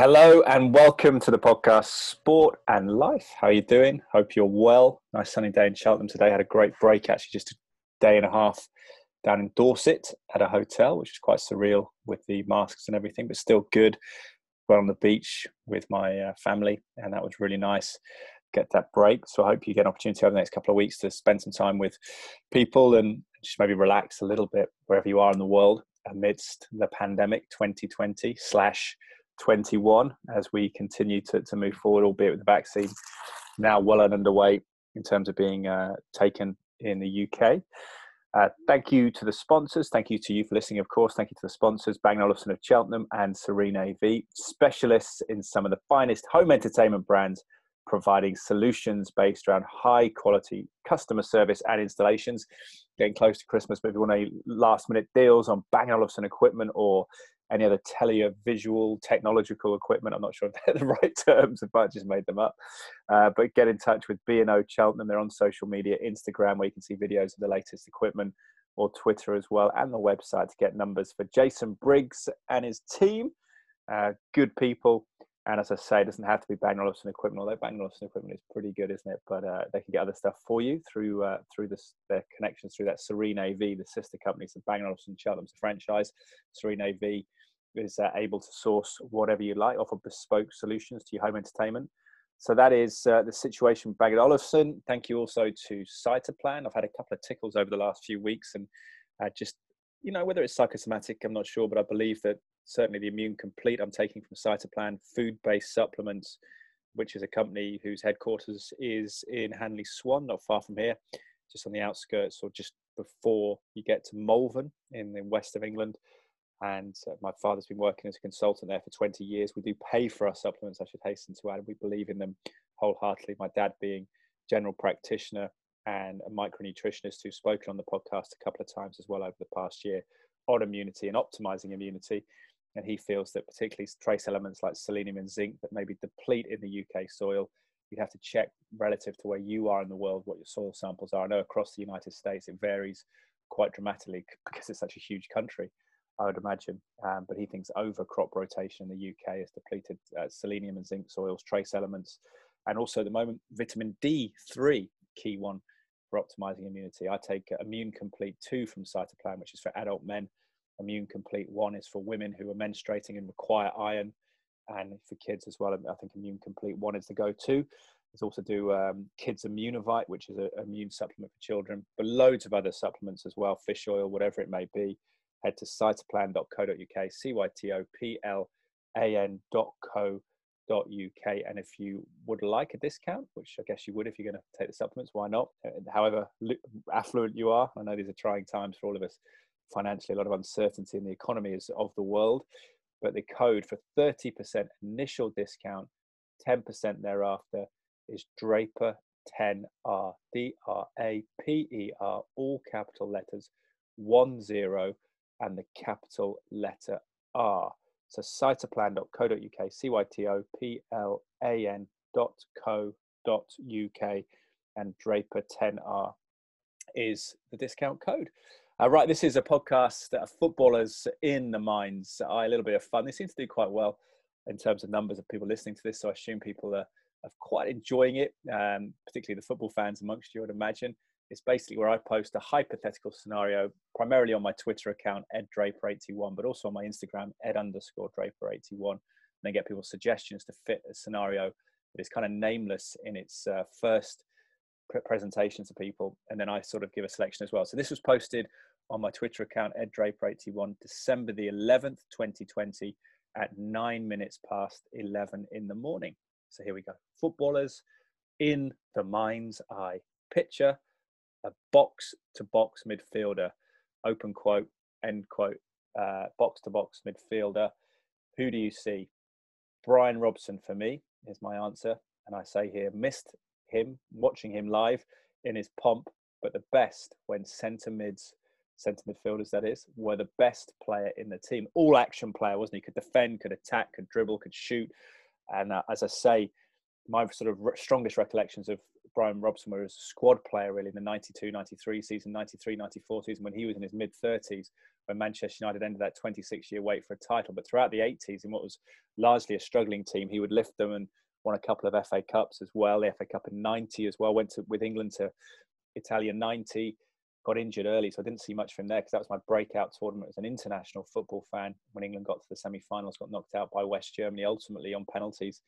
Hello and welcome to the podcast Sport and Life. How are you doing? Hope you're well. Nice sunny day in Cheltenham today. Had a great break, actually, just a day and a half down in Dorset at a hotel, which is quite surreal with the masks and everything, but still good. Went on the beach with my family, and that was really nice. Get that break. So I hope you get an opportunity over the next couple of weeks to spend some time with people and just maybe relax a little bit wherever you are in the world amidst the pandemic 2020/21 as we continue to move forward, albeit with the vaccine now well and underway in terms of being taken in the UK. Thank you to the sponsors. Thank you to you for listening, of course. Thank you to the sponsors, Bang & Olufsen of Cheltenham and Serene AV, specialists in some of the finest home entertainment brands, providing solutions based around high-quality customer service and installations. Getting close to Christmas, but if you want any last-minute deals on Bang & Olufsen equipment or any other televisual technological equipment, I'm not sure if they're the right terms, if I just made them up. But get in touch with B&O Cheltenham. They're on social media, Instagram, where you can see videos of the latest equipment, or Twitter as well, and the website to get numbers for Jason Briggs and his team. Good people. And as I say, it doesn't have to be Bang & Olufsen equipment, although Bang & Olufsen equipment is pretty good, isn't it? But they can get other stuff for you through their connections through that Serene AV, the sister company. So Bang & Olufsen Cheltenham's the franchise. Serene AV is able to source whatever you like, offer bespoke solutions to your home entertainment. So that is the situation with Bang & Olufsen. Thank you also to Cytoplan. I've had a couple of tickles over the last few weeks, and just, you know, whether it's psychosomatic, I'm not sure, but I believe that certainly the Immune Complete I'm taking from Cytoplan, food-based supplements, which is a company whose headquarters is in Hanley Swan, not far from here, just on the outskirts or just before you get to Malvern in the west of England. And my father's been working as a consultant there for 20 years. We do pay for our supplements, I should hasten to add, and we believe in them wholeheartedly. My dad being general practitioner and a micronutritionist who's spoken on the podcast a couple of times as well over the past year on immunity and optimizing immunity. And he feels that particularly trace elements like selenium and zinc that maybe deplete in the UK soil, you'd have to check relative to where you are in the world, what your soil samples are. I know across the United States, it varies quite dramatically because it's such a huge country, I would imagine. But he thinks over crop rotation in the UK has depleted selenium and zinc soils, trace elements. And also at the moment, vitamin D3, key one for optimizing immunity. I take Immune Complete 2 from Cytoplan, which is for adult men. Immune Complete 1 is for women who are menstruating and require iron, and for kids as well. I think Immune Complete 1 is the go-to. There's also Kids Immunivite, which is an immune supplement for children, but loads of other supplements as well, fish oil, whatever it may be. Head to cytoplan.co.uk, cytoplan.co.uk. And if you would like a discount, which I guess you would if you're going to take the supplements, why not? However affluent you are, I know these are trying times for all of us. Financially, a lot of uncertainty in the economies of the world, but the code for 30% initial discount, 10% thereafter is DRAPER10R, DRAPER, all capital letters, 10, and the capital letter R. So cytoplan.co.uk, cytoplan.co.uk, and DRAPER10R is the discount code. Right, this is a podcast that are footballers in the minds are a little bit of fun. They seem to do quite well in terms of numbers of people listening to this, so I assume people are quite enjoying it, particularly the football fans amongst you, I'd imagine. It's basically where I post a hypothetical scenario, primarily on my Twitter account, eddraper81, but also on my Instagram, ed_draper81, and then get people's suggestions to fit a scenario that is kind of nameless in its first presentation to people, and then I sort of give a selection as well. So this was posted on my Twitter account, eddraper81, December the 11th, 2020 at 11:09 in the morning. So here we go. Footballers in the mind's eye. Picture a box-to-box midfielder, open quote, end quote, box-to-box midfielder. Who do you see? Bryan Robson for me is my answer. And I say here, missed him, watching him live in his pomp, but the best when centre midfielders, that is, were the best player in the team. All action player, wasn't he? Could defend, could attack, could dribble, could shoot. And as I say, my sort of strongest recollections of Bryan Robson were as a squad player, really, in the 92-93 season, 93-94 season, when he was in his mid-30s, when Manchester United ended that 26-year wait for a title. But throughout the 80s, in what was largely a struggling team, he would lift them and won a couple of FA Cups as well. The FA Cup in 90 as well, went to, with England to Italia 90, got injured early, so I didn't see much from there because that was my breakout tournament as an international football fan. When England got to the semi-finals, got knocked out by West Germany, ultimately on penalties.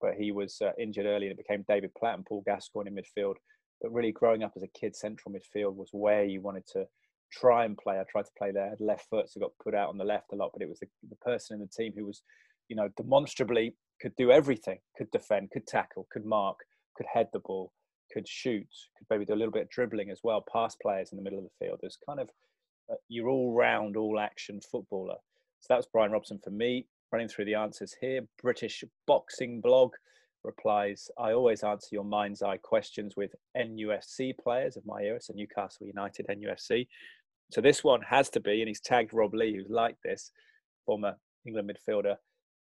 But he was injured early, and it became David Platt and Paul Gascoigne in midfield. But really growing up as a kid, central midfield was where you wanted to try and play. I tried to play there, I had left foot, so got put out on the left a lot. But it was the person in the team who was, you know, demonstrably could do everything, could defend, could tackle, could mark, could head the ball, could shoot, could maybe do a little bit of dribbling as well, pass players in the middle of the field. There's kind of, you're all-round, all-action footballer. So that was Bryan Robson for me. Running through the answers here, British Boxing Blog replies, I always answer your mind's eye questions with NUFC players of my era, so Newcastle United NUFC. So this one has to be, and he's tagged Rob Lee, who's like this, former England midfielder.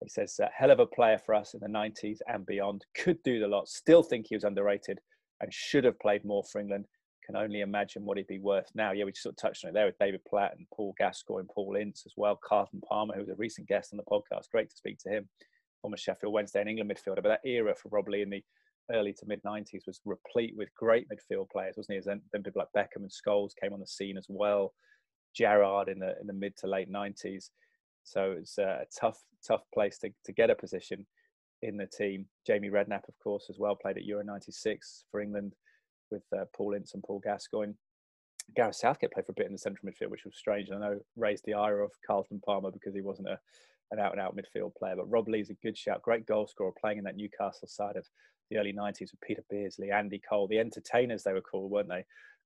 He says, hell of a player for us in the 90s and beyond. Could do the lot, still think he was underrated and should have played more for England. Can only imagine what he'd be worth now. Yeah, we just sort of touched on it there with David Platt and Paul Gascoigne, Paul Ince as well, Carlton Palmer, who was a recent guest on the podcast. Great to speak to him. Former Sheffield Wednesday and England midfielder. But that era for Rob Lee in the early to mid-90s was replete with great midfield players, wasn't he? Then people like Beckham and Scholes came on the scene as well. Gerrard in the mid to late 90s. So it's a tough place to get a position in the team. Jamie Redknapp, of course, as well, played at Euro 96 for England with Paul Ince and Paul Gascoigne. Gareth Southgate played for a bit in the central midfield, which was strange. I know raised the ire of Carlton Palmer because he wasn't an out-and-out midfield player. But Rob Lee's a good shout. Great goal scorer playing in that Newcastle side of the early 90s with Peter Beardsley, Andy Cole, the Entertainers they were called, weren't they?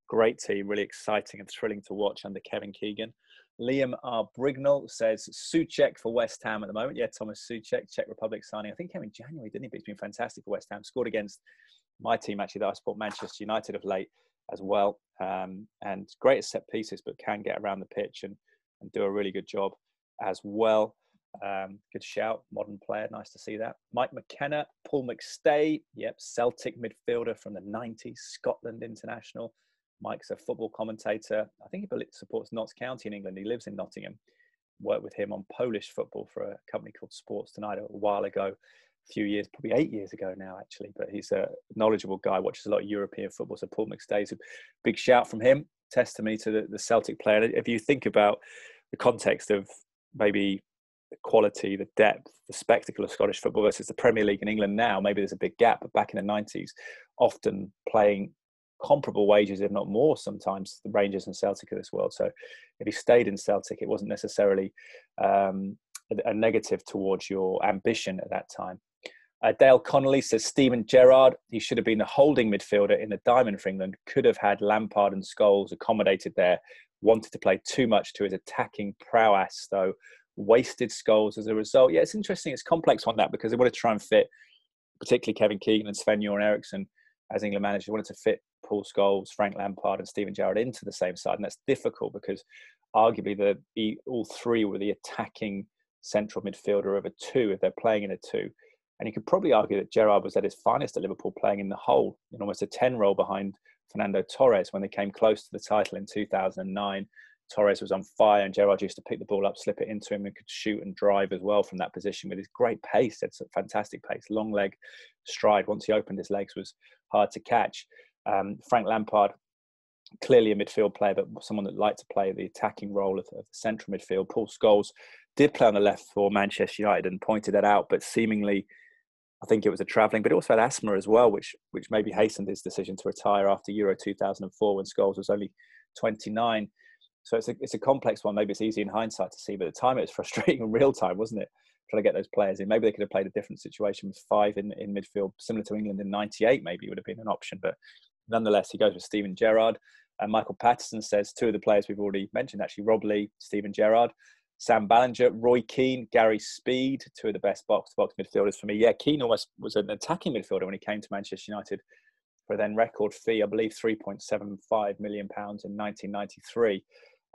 Great team, really exciting and thrilling to watch under Kevin Keegan. Liam R. Brignall says, Souček for West Ham at the moment. Yeah, Thomas Souček, Czech Republic signing. I think he came in January, didn't he? But he's been fantastic for West Ham. Scored against my team, actually, that I support, Manchester United of late as well. And great at set pieces, but can get around the pitch and do a really good job as well. Good shout, modern player. Nice to see that. Mike McKenna, Paul McStay. Yep, Celtic midfielder from the 90s, Scotland international. Mike's a football commentator. I think he supports Notts County in England. He lives in Nottingham. Worked with him on Polish football for a company called Sports Tonight a while ago, a few years, probably 8 years ago now, actually. But he's a knowledgeable guy, watches a lot of European football. So Paul McStay's a big shout from him. Testimony to the Celtic player. And if you think about the context of maybe the quality, the depth, the spectacle of Scottish football versus the Premier League in England now, maybe there's a big gap. But back in the 90s, often playing comparable wages, if not more, sometimes the Rangers and Celtic of this world. So if he stayed in Celtic, it wasn't necessarily a negative towards your ambition at that time. Dale Connolly says, Steven Gerrard, he should have been the holding midfielder in the diamond for England, could have had Lampard and Scholes accommodated there, wanted to play too much to his attacking prowess though, wasted Scholes as a result. Yeah, it's interesting, it's complex on that because they want to try and fit, particularly Kevin Keegan and Sven-Göran Eriksson as England manager, wanted to fit Paul Scholes, Frank Lampard and Steven Gerrard into the same side. And that's difficult because arguably all three were the attacking central midfielder of a two if they're playing in a two. And you could probably argue that Gerrard was at his finest at Liverpool playing in the hole, in almost a 10 role behind Fernando Torres when they came close to the title in 2009. Torres was on fire and Gerrard used to pick the ball up, slip it into him and could shoot and drive as well from that position with his great pace. It's a fantastic pace, long leg stride. Once he opened his legs, was hard to catch. Frank Lampard, clearly a midfield player, but someone that liked to play the attacking role of the central midfield. Paul Scholes did play on the left for Manchester United and pointed that out, but seemingly, I think it was a travelling, but he also had asthma as well, which maybe hastened his decision to retire after Euro 2004 when Scholes was only 29. So it's a complex one. Maybe it's easy in hindsight to see, but at the time it was frustrating in real time, wasn't it? Trying to get those players in. Maybe they could have played a different situation with five in midfield, similar to England in 98, maybe would have been an option. But nonetheless, he goes with Steven Gerrard. And Michael Patterson says two of the players we've already mentioned, actually, Rob Lee, Steven Gerrard, Sam Ballinger, Roy Keane, Gary Speed, two of the best box-to-box midfielders for me. Yeah, Keane almost was an attacking midfielder when he came to Manchester United for a then record fee, I believe £3.75 million in 1993.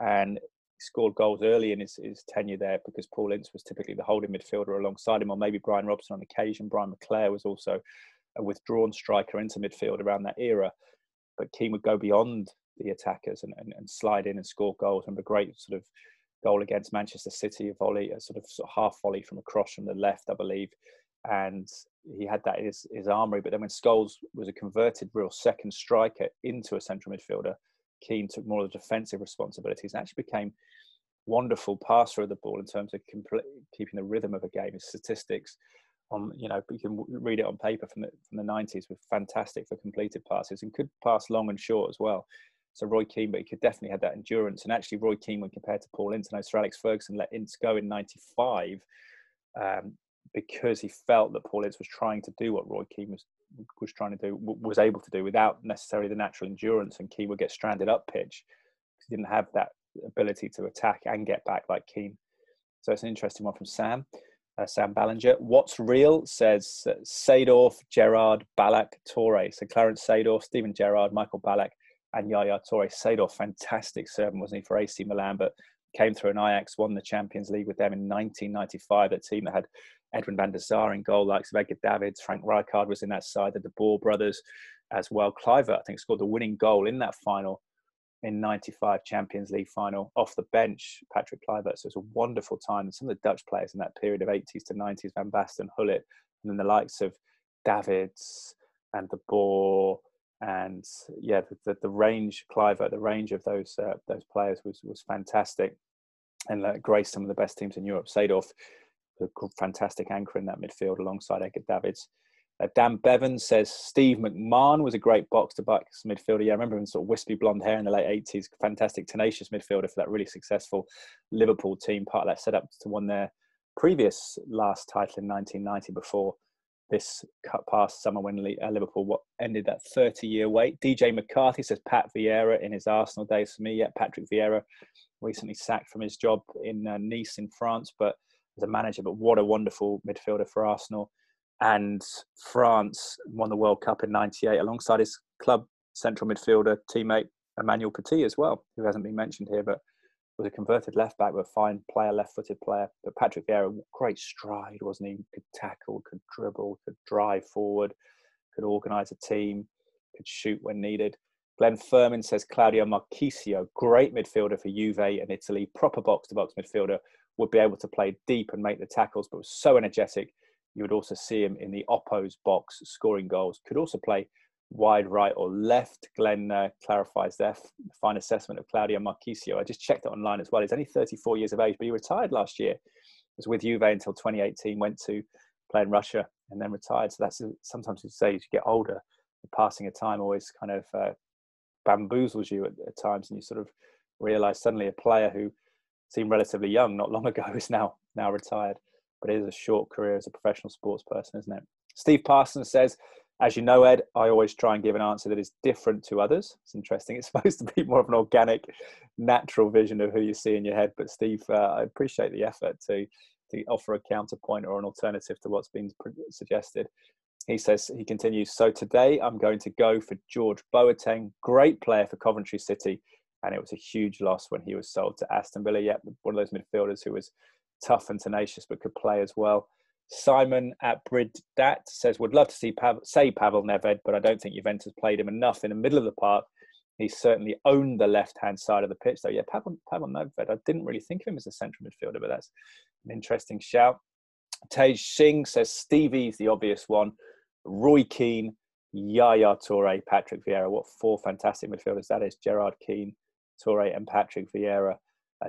And scored goals early in his tenure there because Paul Ince was typically the holding midfielder alongside him, or maybe Bryan Robson on occasion. Brian McClare was also a withdrawn striker into midfield around that era. But Keane would go beyond the attackers and slide in and score goals. Remember, great sort of goal against Manchester City, a volley, a sort of half volley from across from the left, I believe. And he had that in his armoury. But then when Scholes was a converted real second striker into a central midfielder, Keane took more of the defensive responsibilities and actually became wonderful passer of the ball in terms of keeping the rhythm of a game. His statistics on, you know, you can read it on paper from the 90s, were fantastic for completed passes and could pass long and short as well. So Roy Keane, but he could definitely have that endurance. And actually Roy Keane, when compared to Paul Ince, I know Sir Alex Ferguson let Ince go in 95 because he felt that Paul Ince was trying to do what Roy Keane was trying to do, was able to do without necessarily the natural endurance, and Keane would get stranded up pitch because he didn't have that ability to attack and get back like Keane. So it's an interesting one from Sam. Sam Ballinger. What's real says Seedorf, Gerrard, Ballack, Touré. So Clarence Seedorf, Steven Gerrard, Michael Ballack and Yaya Touré. Seedorf, fantastic servant, wasn't he, for AC Milan, but came through an Ajax, won the Champions League with them in 1995, a team that had Edwin van der Sar in goal, likes of Edgar Davids, Frank Rijkaard was in that side, the De Boer brothers as well. Kluivert, I think, scored the winning goal in that final in 95 Champions League final off the bench, Patrick Kluivert. So it's a wonderful time. And some of the Dutch players in that period of 80s to 90s, Van Basten, Hullet, and then the likes of Davids and De Boer, and yeah, the range, Kluivert, the range of those players was fantastic, and graced some of the best teams in Europe. Seedorf, a fantastic anchor in that midfield alongside Edgar Davids. Dan Bevan says Steve McMahon was a great box-to-box midfielder. Yeah, I remember him, sort of wispy blonde hair in the late 80s. Fantastic, tenacious midfielder for that really successful Liverpool team. Part of that set up to won their previous last title in 1990 before this past summer when Liverpool ended that 30-year wait. DJ McCarthy says Pat Vieira in his Arsenal days for me. Yeah, Patrick Vieira recently sacked from his job in Nice in France, but as a manager. But what a wonderful midfielder for Arsenal. And France won the World Cup in 98 alongside his club central midfielder teammate Emmanuel Petit as well, who hasn't been mentioned here, but was a converted left-back, but a fine player, left-footed player. But Patrick Vieira, great stride, wasn't he? Could tackle, could dribble, could drive forward, could organise a team, could shoot when needed. Glenn Furman says Claudio Marchisio, great midfielder for Juve and Italy, proper box-to-box midfielder, would be able to play deep and make the tackles, but was so energetic. You would also see him in the Oppo's box scoring goals. Could also play wide right or left. Glenn clarifies their fine assessment of Claudio Marchisio. I just checked it online as well. He's only 34 years of age, but he retired last year. He was with Juve until 2018, went to play in Russia and then retired. So that's sometimes you say as you get older, the passing of time always kind of bamboozles you at times, and you sort of realise suddenly a player who seemed relatively young not long ago is now retired. But it is a short career as a professional sports person, isn't it? Steve Parsons says, as you know, Ed, I always try and give an answer that is different to others. It's interesting. It's supposed to be more of an organic, natural vision of who you see in your head. But Steve, I appreciate the effort to offer a counterpoint or an alternative to what's been suggested. He says, he continues, so today I'm going to go for George Boateng, great player for Coventry City. And it was a huge loss when he was sold to Aston Villa. Yep, one of those midfielders who was tough and tenacious, but could play as well. Simon at Briddat says, would love to see Pavel Nedved, but I don't think Juventus played him enough in the middle of the park. He certainly owned the left-hand side of the pitch, though. Yeah, Pavel Nedved, I didn't really think of him as a central midfielder, but that's an interesting shout. Tej Singh says, Stevie's the obvious one. Roy Keane, Yaya Touré, Patrick Vieira. What four fantastic midfielders that is. Gerrard, Keane, Touré and Patrick Vieira.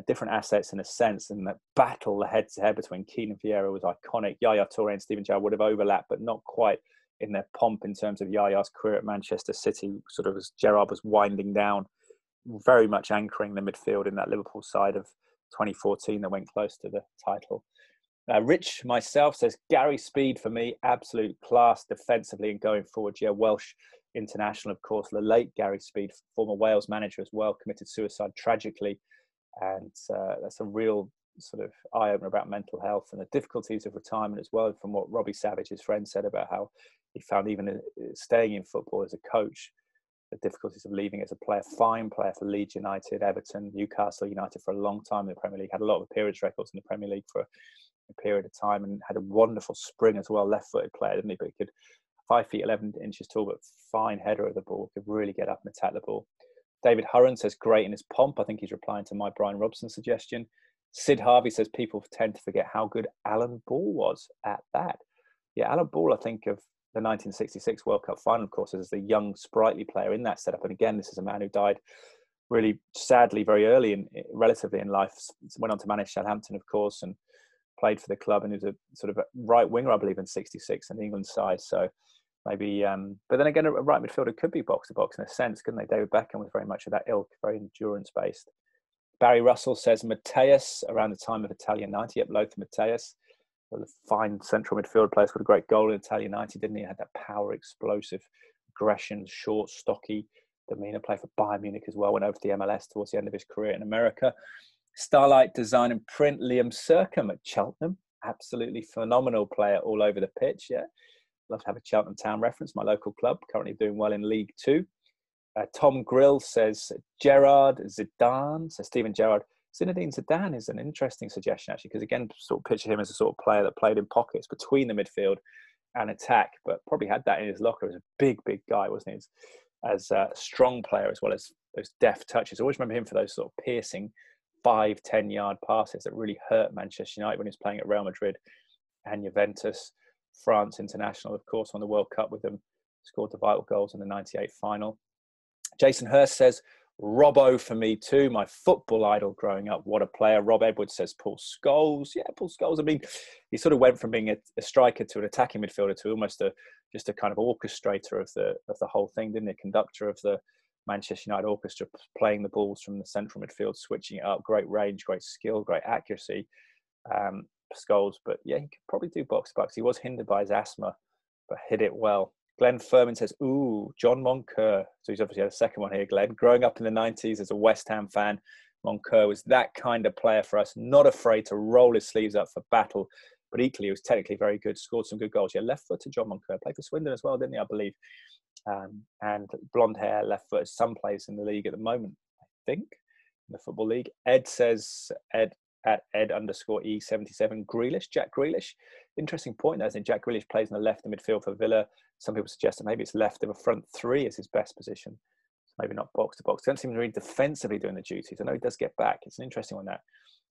Different assets in a sense, and that battle, the head-to-head between Keane and Vieira was iconic. Yaya Touré and Steven Gerrard would have overlapped, but not quite in their pomp in terms of Yaya's career at Manchester City, sort of as Gerrard was winding down, very much anchoring the midfield in that Liverpool side of 2014 that went close to the title. Rich, myself, says Gary Speed for me, absolute class defensively and going forward. Yeah, Welsh international, of course, the late Gary Speed, former Wales manager as well, committed suicide tragically. And that's a real sort of eye-opener about mental health and the difficulties of retirement as well, from what Robbie Savage, his friend, said about how he found even staying in football as a coach, the difficulties of leaving as a player. Fine player for Leeds United, Everton, Newcastle United for a long time in the Premier League, had a lot of appearance records in the Premier League for a period of time, and had a wonderful spring as well, left-footed player, didn't he? But he could, 5 feet 11 inches tall, but fine header of the ball, could really get up and attack the ball. David Hurren says, great in his pomp. I think he's replying to my Bryan Robson suggestion. Sid Harvey says people tend to forget how good Alan Ball was at that. Yeah, Alan Ball, I think of the 1966 World Cup final, of course, as the young, sprightly player in that setup. And again, this is a man who died really sadly very early, in, relatively in life. Went on to manage Southampton, of course, and played for the club, and he was a sort of a right winger, I believe, in '66 in the England side. So maybe, but then again, a right midfielder could be box to box in a sense, couldn't they? David Beckham was very much of that ilk, very endurance based. Barry Russell says Matthäus around the time of Italian 90. Yep, Lothar Matthäus, a fine central midfield player, scored a great goal in Italian 90, didn't he? Had that power, explosive aggression, short, stocky demeanour. Played for Bayern Munich as well. Went over to the MLS towards the end of his career in America. Starlight design and print, Liam Sercombe at Cheltenham. Absolutely phenomenal player all over the pitch. Yeah, love to have a Cheltenham Town reference. My local club currently doing well in League Two. Tom Grill says Gerrard, Zidane. So Steven Gerrard, Zinedine Zidane is an interesting suggestion actually, because again, sort of picture him as a sort of player that played in pockets between the midfield and attack, but probably had that in his locker. He was a big, big guy, wasn't he? As a strong player as well as those deft touches. I always remember him for those sort of piercing 5-10 yard passes that really hurt Manchester United when he was playing at Real Madrid and Juventus. France international, of course, won the World Cup with them. Scored the vital goals in the 98 final. Jason Hurst says, Robbo for me too, my football idol growing up. What a player. Rob Edwards says, Paul Scholes. Yeah, Paul Scholes. I mean, he sort of went from being a striker to an attacking midfielder to almost just a kind of orchestrator of the whole thing, didn't he? Conductor of the Manchester United orchestra, playing the balls from the central midfield, switching it up. Great range, great skill, great accuracy. Scholes, but yeah, he could probably do box-to-box. He was hindered by his asthma, but hit it well. Glenn Furman says, ooh, John Moncur. So he's obviously had a second one here, Glenn. Growing up in the 90s as a West Ham fan, Moncur was that kind of player for us, not afraid to roll his sleeves up for battle, but equally he was technically very good, scored some good goals. Yeah, left foot to John Moncur. Played for Swindon as well, didn't he, I believe? And blonde hair, left foot, some place in the league at the moment, I think, in the Football League. Ed says, Ed_E77, Grealish, Jack Grealish. Interesting point there, isn't it? Jack Grealish plays on the left in midfield for Villa. Some people suggest that maybe it's left of a front three is his best position. So maybe not box to box. Don't seem to really defensively doing the duties. I know he does get back. It's an interesting one that.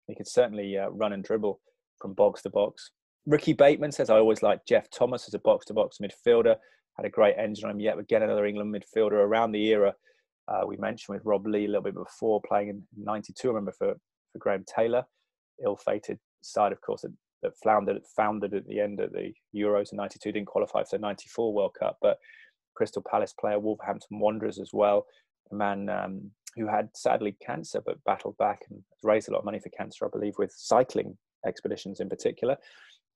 He could certainly run and dribble from box to box. Ricky Bateman says, I always liked Jeff Thomas as a box to box midfielder. Had a great engine on him. Yet again, another England midfielder around the era we mentioned with Rob Lee a little bit before, playing in 92, I remember, for Graham Taylor. Ill-fated side, of course, that foundered at the end of the Euros in 92, didn't qualify for the 94 World Cup, but Crystal Palace player, Wolverhampton Wanderers as well, a man who had sadly cancer but battled back and raised a lot of money for cancer, I believe, with cycling expeditions in particular.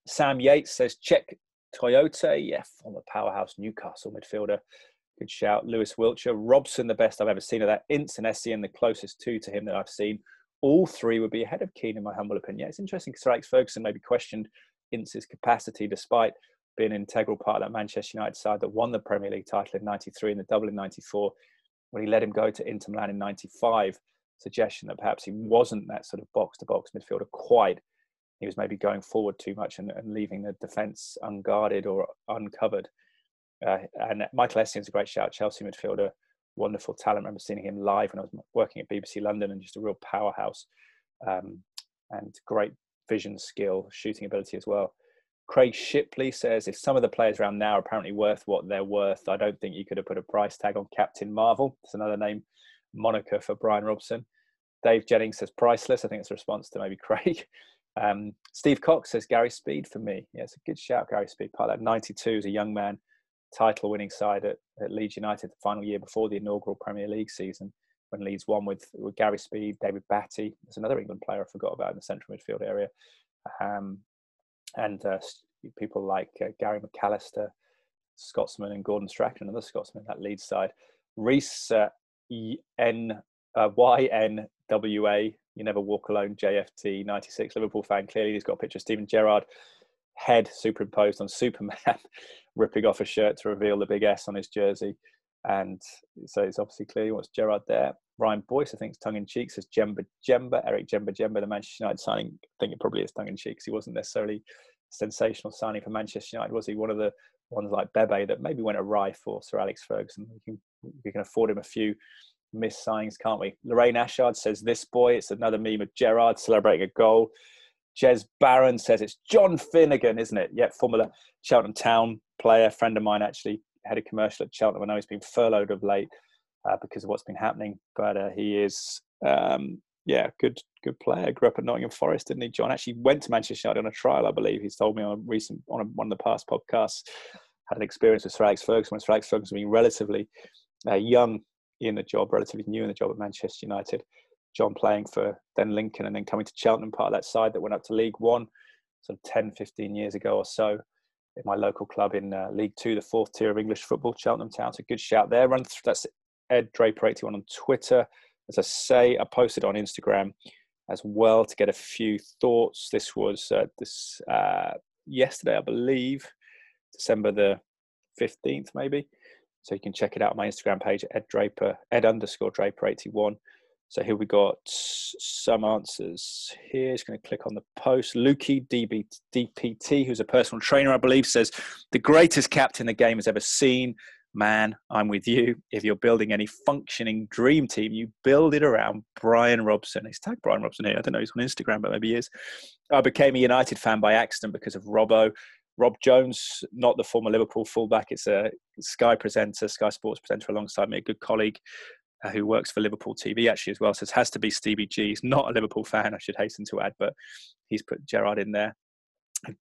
Sam Yates says, Czech Toyota, yeah, former powerhouse Newcastle midfielder, good shout. Lewis Wiltshire, Robson, the best I've ever seen of that. Ince and Essien, the closest two to him that I've seen. All three would be ahead of Keane, in my humble opinion. Yeah, it's interesting because Sir Alex Ferguson maybe questioned Ince's capacity, despite being an integral part of that Manchester United side that won the Premier League title in 93 and the double in 94, when he let him go to Inter Milan in 95. Suggestion that perhaps he wasn't that sort of box-to-box midfielder quite. He was maybe going forward too much and leaving the defence unguarded or uncovered. And Michael Essien's a great shout, Chelsea midfielder. Wonderful talent. I remember seeing him live when I was working at BBC London, and just a real powerhouse and great vision, skill, shooting ability as well. Craig Shipley says, if some of the players around now are apparently worth what they're worth, I don't think you could have put a price tag on Captain Marvel. It's another name, moniker for Bryan Robson. Dave Jennings says priceless. I think it's a response to maybe Craig. Steve Cox says Gary Speed for me. Yeah, it's a good shout, Gary Speed. Part of that 92 as a young man. Title winning side at Leeds United, the final year before the inaugural Premier League season, when Leeds won with Gary Speed, David Batty. There's another England player I forgot about in the central midfield area. And people like Gary McAllister, Scotsman, and Gordon Strachan, another Scotsman, that Leeds side. Reese YNWA, You Never Walk Alone, JFT, 96, Liverpool fan. Clearly, he's got a picture of Steven Gerrard. Head superimposed on Superman, ripping off a shirt to reveal the big S on his jersey. And so it's obviously clear he wants Gerrard there. Ryan Boyce, I think it's tongue-in-cheek, says Eric Jemba, the Manchester United signing. I think it probably is tongue-in-cheek because he wasn't necessarily a sensational signing for Manchester United, was he? One of the ones like Bebe that maybe went awry for Sir Alex Ferguson. You can afford him a few missed signings, can't we? Lorraine Ashard says this boy. It's another meme of Gerrard celebrating a goal. Jez Barron says it's John Finnegan, isn't it? Yep, former Cheltenham Town player, friend of mine actually, head of commercial at Cheltenham. I know he's been furloughed of late because of what's been happening, but he is, yeah, good player. Grew up at Nottingham Forest, didn't he, John? Actually went to Manchester United on a trial, I believe. He's told me on a recent, one of the past podcasts, had an experience with Sir Alex Ferguson when Sir Alex Ferguson being relatively young in the job, relatively new in the job at Manchester United. John playing for then Lincoln and then coming to Cheltenham, part of that side that went up to League One sort of 10, 15 years ago or so in my local club in League Two, the fourth tier of English football, Cheltenham Town. So good shout there. Run through, that's Ed Draper 81 on Twitter. As I say, I posted on Instagram as well to get a few thoughts. This was yesterday, I believe, December the 15th, maybe. So you can check it out on my Instagram page, Ed Draper, Ed_Draper81. So here we got some answers here. Just going to click on the post. Lukey DPT, who's a personal trainer, I believe, says, the greatest captain the game has ever seen. Man, I'm with you. If you're building any functioning dream team, you build it around Bryan Robson. He's tagged Bryan Robson here. I don't know if he's on Instagram, but maybe he is. I became a United fan by accident because of Robbo. Rob Jones, not the former Liverpool fullback. It's a Sky presenter, Sky Sports presenter alongside me, a good colleague who works for Liverpool TV actually as well. Says, has to be Stevie G. He's not a Liverpool fan, I should hasten to add, but he's put Gerrard in there.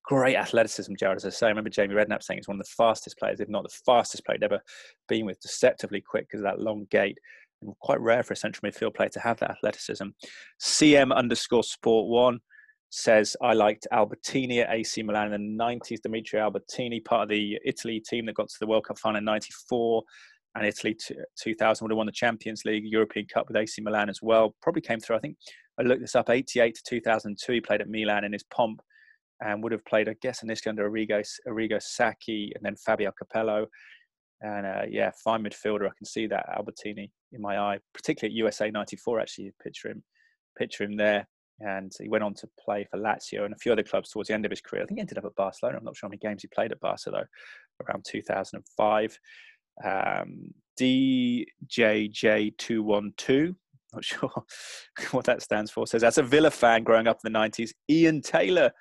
Great athleticism, Gerrard, as I say. I remember Jamie Redknapp saying he's one of the fastest players, if not the fastest player he'd ever been with, deceptively quick because of that long gait. And quite rare for a central midfield player to have that athleticism. CM_sport1 says, I liked Albertini at AC Milan in the 90s. Dimitri Albertini, part of the Italy team that got to the World Cup final in 94. And Italy 2000 would have won the Champions League, European Cup with AC Milan as well. Probably came through, I think, I looked this up, 88 to 2002. He played at Milan in his pomp and would have played, I guess, initially under Arrigo Sacchi and then Fabio Capello. And yeah, fine midfielder. I can see that Albertini in my eye, particularly at USA 94, actually. Picture him there. And he went on to play for Lazio and a few other clubs towards the end of his career. I think he ended up at Barcelona. I'm not sure how many games he played at Barca, though, around 2005. DJJ212, not sure what that stands for, says, as a Villa fan growing up in the 90s, Ian Taylor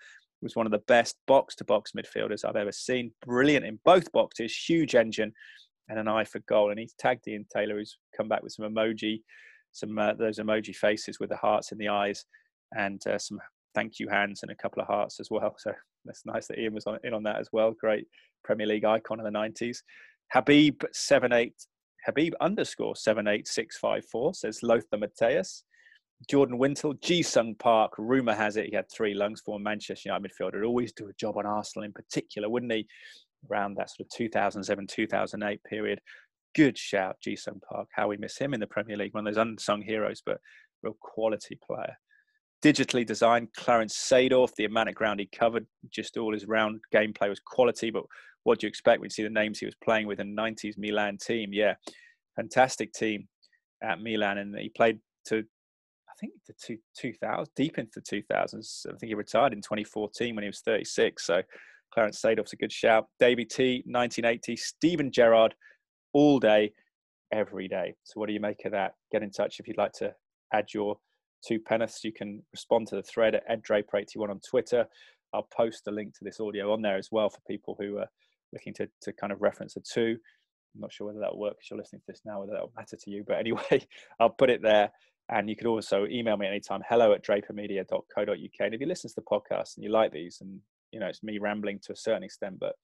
was one of the best box-to-box midfielders I've ever seen. Brilliant in both boxes, huge engine and an eye for goal. And he's tagged Ian Taylor, who's come back with some emoji, those emoji faces with the hearts in the eyes and some thank you hands and a couple of hearts as well. So that's nice that Ian was in on that as well. Great Premier League icon of the 90s. Habib_78654 says Lothar Matthäus. Jordan Wintle, Ji-Sung Park, rumour has it he had three lungs, for Manchester United midfielder. He'd always do a job on Arsenal in particular, wouldn't he? Around that sort of 2007, 2008 period. Good shout, Ji-Sung Park. How we miss him in the Premier League. One of those unsung heroes, but real quality player. Digitally designed, Clarence Seedorf. The amount of ground he covered, just all his round gameplay was quality, but what do you expect when you see the names he was playing with in the 90s Milan team? Yeah, fantastic team at Milan. And he played to, I think, the 2000s, deep into the 2000s. I think he retired in 2014 when he was 36. So Clarence Seedorf's a good shout. Davey T, 1980, Steven Gerrard, all day, every day. So what do you make of that? Get in touch if you'd like to add your two penneths. You can respond to the thread at EdDraper81 on Twitter. I'll post the link to this audio on there as well for people who are looking to kind of reference the two. I'm not sure whether that'll work because you're listening to this now, whether that'll matter to you. But anyway, I'll put it there. And you could also email me anytime, hello@drapermedia.co.uk. And if you listen to the podcast and you like these, and you know, it's me rambling to a certain extent, but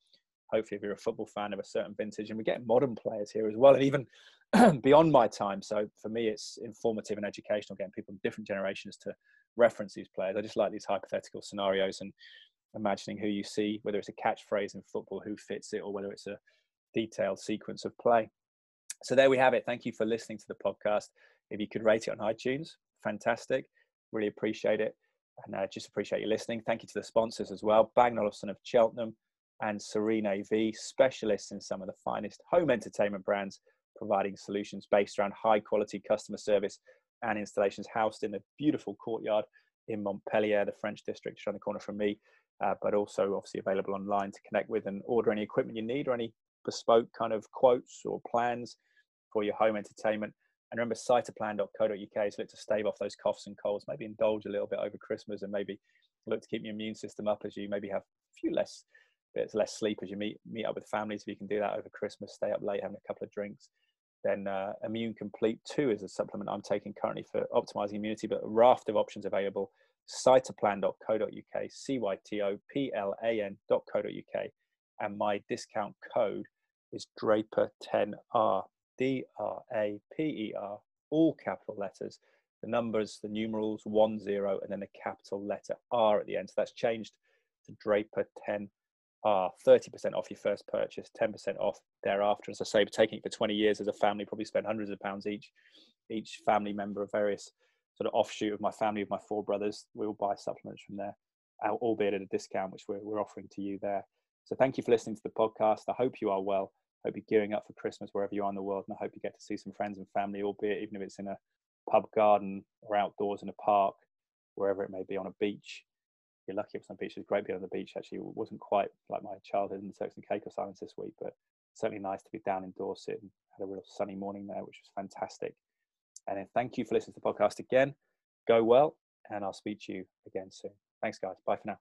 hopefully if you're a football fan of a certain vintage, and we get modern players here as well, and even beyond my time. So for me, it's informative and educational, getting people from different generations to reference these players. I just like these hypothetical scenarios and imagining who you see, whether it's a catchphrase in football, who fits it, or whether it's a detailed sequence of play. So there we have it. Thank you for listening to the podcast. If you could rate it on iTunes, fantastic. Really appreciate it. And I just appreciate you listening. Thank you to the sponsors as well. Bang & Olufsen of Cheltenham and Serene AV, specialists in some of the finest home entertainment brands, providing solutions based around high quality customer service and installations, housed in the beautiful courtyard in Montpellier, the French district, just around the corner from me. But also obviously available online to connect with and order any equipment you need or any bespoke kind of quotes or plans for your home entertainment. And remember, cytoplan.co.uk is looked to stave off those coughs and colds, maybe indulge a little bit over Christmas and maybe look to keep your immune system up as you maybe have a few less bits, less sleep as you meet up with families. If you can do that over Christmas, stay up late, having a couple of drinks. Then Immune Complete 2 is a supplement I'm taking currently for optimizing immunity, but a raft of options available. Cytoplan.co.uk, CYTOPLAN.co.uk. And my discount code is DRAPER10R, DRAPER, all capital letters, the numbers, the numerals, 10, and then the capital letter R at the end. So that's changed to DRAPER10R. 30% off your first purchase, 10% off thereafter. As I say, taking it for 20 years as a family, probably spent hundreds of pounds each family member of various sort of offshoot of my family, of my 4 brothers. We all buy supplements from there, albeit at a discount, which we're offering to you there. So thank you for listening to the podcast. I hope you are well. I hope you're gearing up for Christmas wherever you are in the world, and I hope you get to see some friends and family, albeit even if it's in a pub garden or outdoors in a park, wherever it may be, on a beach. You're lucky it was on the beach. It was great being on the beach, actually. It wasn't quite like my childhood in the Turks and Caicos Islands this week, but certainly nice to be down in Dorset and had a real sunny morning there, which was fantastic. And then thank you for listening to the podcast again. Go well, and I'll speak to you again soon. Thanks, guys. Bye for now.